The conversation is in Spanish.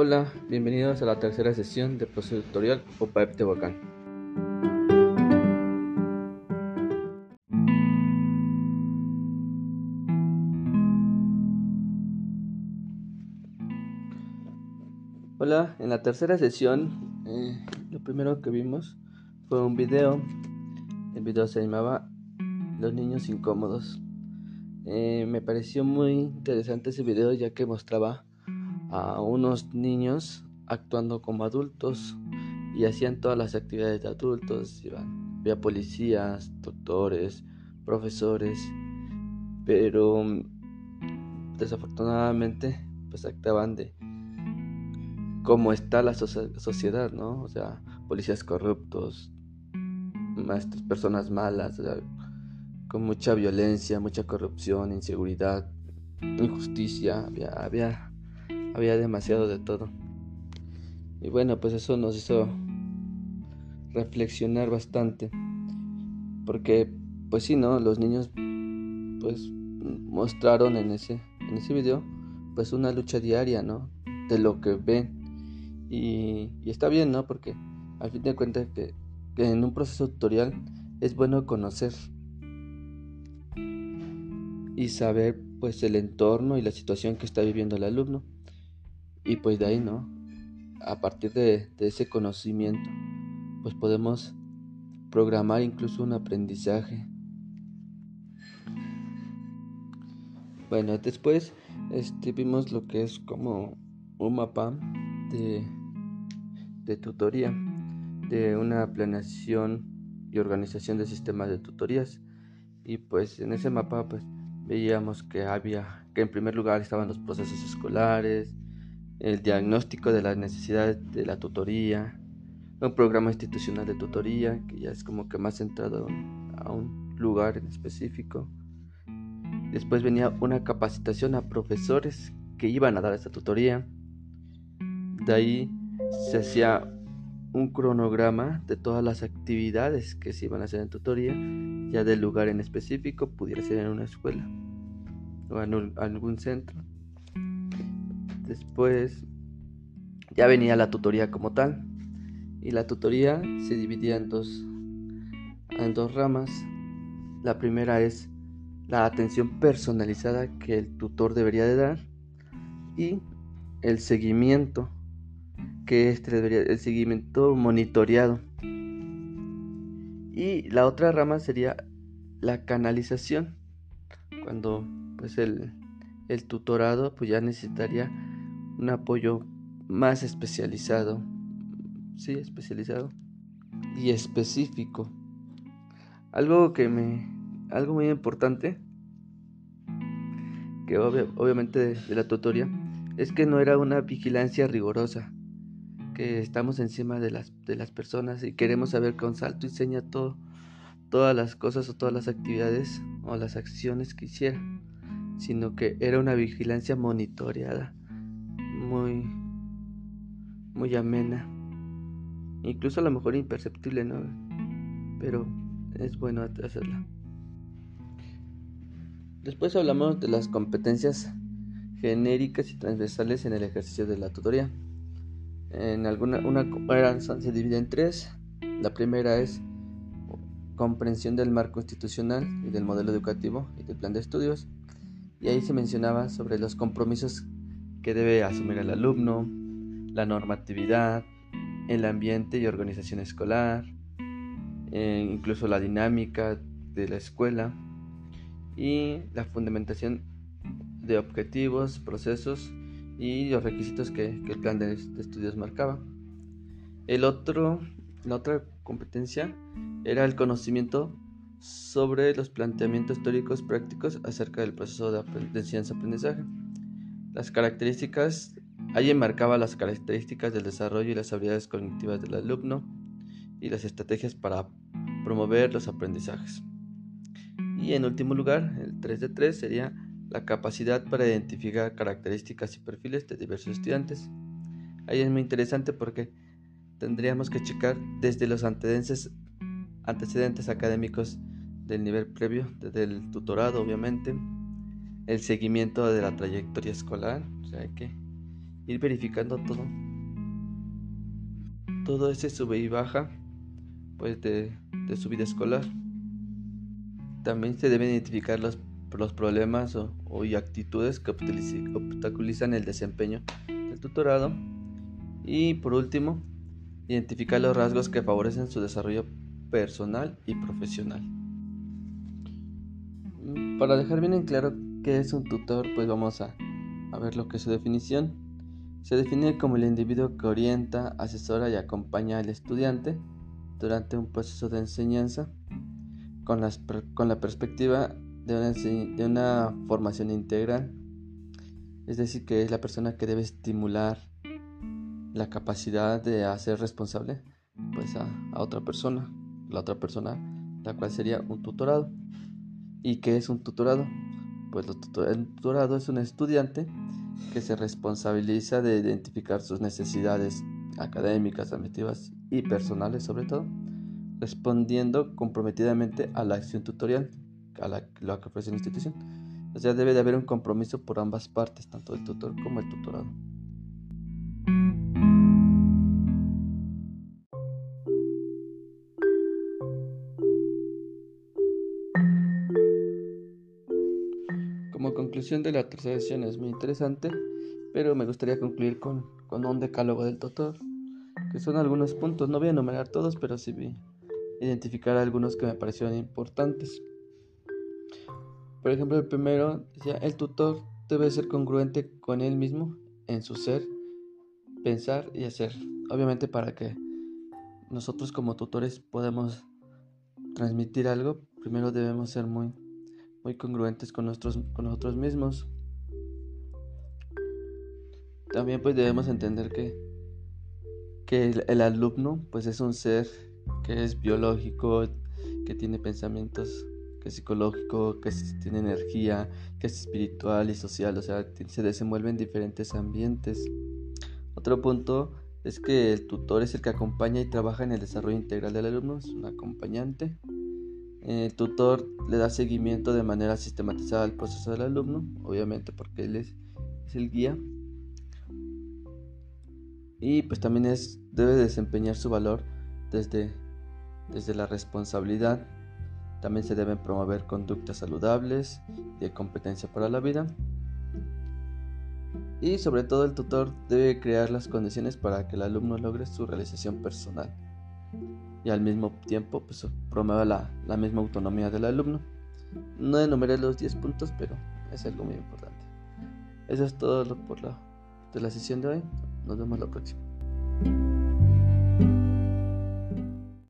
Hola, bienvenidos a la tercera sesión de proceso tutorial OPAEP Tehuacán. Hola, en la tercera sesión lo primero que vimos fue un video. El video se llamaba Los niños incómodos. Me pareció muy interesante ese video, ya que mostraba a unos niños actuando como adultos y hacían todas las actividades de adultos. Había policías, doctores, profesores, pero desafortunadamente pues actuaban de cómo está la sociedad, ¿no? O sea, policías corruptos, maestros, personas malas, o sea, con mucha violencia, mucha corrupción, inseguridad, injusticia, había demasiado de todo. Y bueno, pues eso nos hizo reflexionar bastante, porque pues sí, ¿no? Los niños pues mostraron en ese video pues una lucha diaria, ¿no? De lo que ven. Y está bien, ¿no? Porque al fin de cuentas que en un proceso tutorial es bueno conocer y saber pues el entorno y la situación que está viviendo el alumno. Y pues de ahí, ¿no? A partir de ese conocimiento, pues podemos programar incluso un aprendizaje. Bueno, después vimos lo que es como un mapa de tutoría, de una planeación y organización de sistemas de tutorías. Y pues en ese mapa pues veíamos que en primer lugar estaban los procesos escolares, el diagnóstico de las necesidades de la tutoría, un programa institucional de tutoría, que ya es como que más centrado a un lugar en específico. Después venía una capacitación a profesores que iban a dar esta tutoría. De ahí se hacía un cronograma de todas las actividades que se iban a hacer en tutoría, ya del lugar en específico, pudiera ser en una escuela o en algún centro. Después ya venía la tutoría como tal, y la tutoría se dividía en dos ramas. La primera es la atención personalizada que el tutor debería de dar, y el seguimiento que el seguimiento monitoreado. Y la otra rama sería la canalización, cuando pues el tutorado pues ya necesitaría un apoyo más especializado y específico. Algo muy importante que obviamente de la tutoría es que no era una vigilancia rigurosa, que estamos encima de las personas y queremos saber con salto y seña todas las cosas o todas las actividades o las acciones que hicieran, sino que era una vigilancia monitoreada, muy amena, incluso a lo mejor imperceptible, ¿no? Pero es bueno hacerla. Después hablamos de las competencias genéricas y transversales en el ejercicio de la tutoría. Se divide en tres. La primera es comprensión del marco institucional y del modelo educativo y del plan de estudios, y ahí se mencionaba sobre los compromisos que debe asumir el alumno, la normatividad, el ambiente y organización escolar, incluso la dinámica de la escuela y la fundamentación de objetivos, procesos y los requisitos que el plan de estudios marcaba. La otra competencia era el conocimiento sobre los planteamientos teóricos prácticos acerca del proceso de enseñanza-aprendizaje. Allí marcaba las características del desarrollo y las habilidades cognitivas del alumno y las estrategias para promover los aprendizajes. Y en último lugar, el 3 de 3 sería la capacidad para identificar características y perfiles de diversos estudiantes. Ahí es muy interesante porque tendríamos que checar desde los antecedentes académicos del nivel previo, desde el tutorado obviamente, el seguimiento de la trayectoria escolar, o sea, hay que ir verificando todo ese sube y baja, pues de su vida escolar. También se deben identificar los problemas y actitudes que obstaculizan el desempeño del tutorado. Y por último, identificar los rasgos que favorecen su desarrollo personal y profesional. Para dejar bien en claro qué es un tutor, pues vamos a ver lo que es su definición. Se define como el individuo que orienta, asesora y acompaña al estudiante durante un proceso de enseñanza con la perspectiva de una formación integral. Es decir, que es la persona que debe estimular la capacidad de hacer responsable, pues, a otra persona, la cual sería un tutorado. ¿Y qué es un tutorado? Pues el tutorado es un estudiante que se responsabiliza de identificar sus necesidades académicas, administrativas y personales, sobre todo, respondiendo comprometidamente a la acción tutorial, a lo que ofrece la institución. O sea, debe de haber un compromiso por ambas partes, tanto el tutor como el tutorado. Como conclusión de la tercera sesión, es muy interesante, pero me gustaría concluir con un decálogo del tutor, que son algunos puntos. No voy a enumerar todos, pero sí voy a identificar algunos que me parecieron importantes. Por ejemplo, el primero decía: el tutor debe ser congruente con él mismo en su ser, pensar y hacer. Obviamente, para que nosotros como tutores podamos transmitir algo, primero debemos ser muy congruentes con nosotros mismos. También, pues, debemos entender que el alumno, pues, es un ser que es biológico, que tiene pensamientos, que es psicológico, que tiene energía, que es espiritual y social. O sea, se desenvuelve en diferentes ambientes. Otro punto es que el tutor es el que acompaña y trabaja en el desarrollo integral del alumno, es un acompañante. El tutor le da seguimiento de manera sistematizada al proceso del alumno, obviamente porque él es el guía. Y pues también debe desempeñar su valor desde la responsabilidad. También se deben promover conductas saludables y de competencia para la vida. Y sobre todo, el tutor debe crear las condiciones para que el alumno logre su realización personal y al mismo tiempo, pues, promueva la misma autonomía del alumno. No enumeré los 10 puntos, pero es algo muy importante. Eso es todo por la sesión de hoy. Nos vemos la próxima.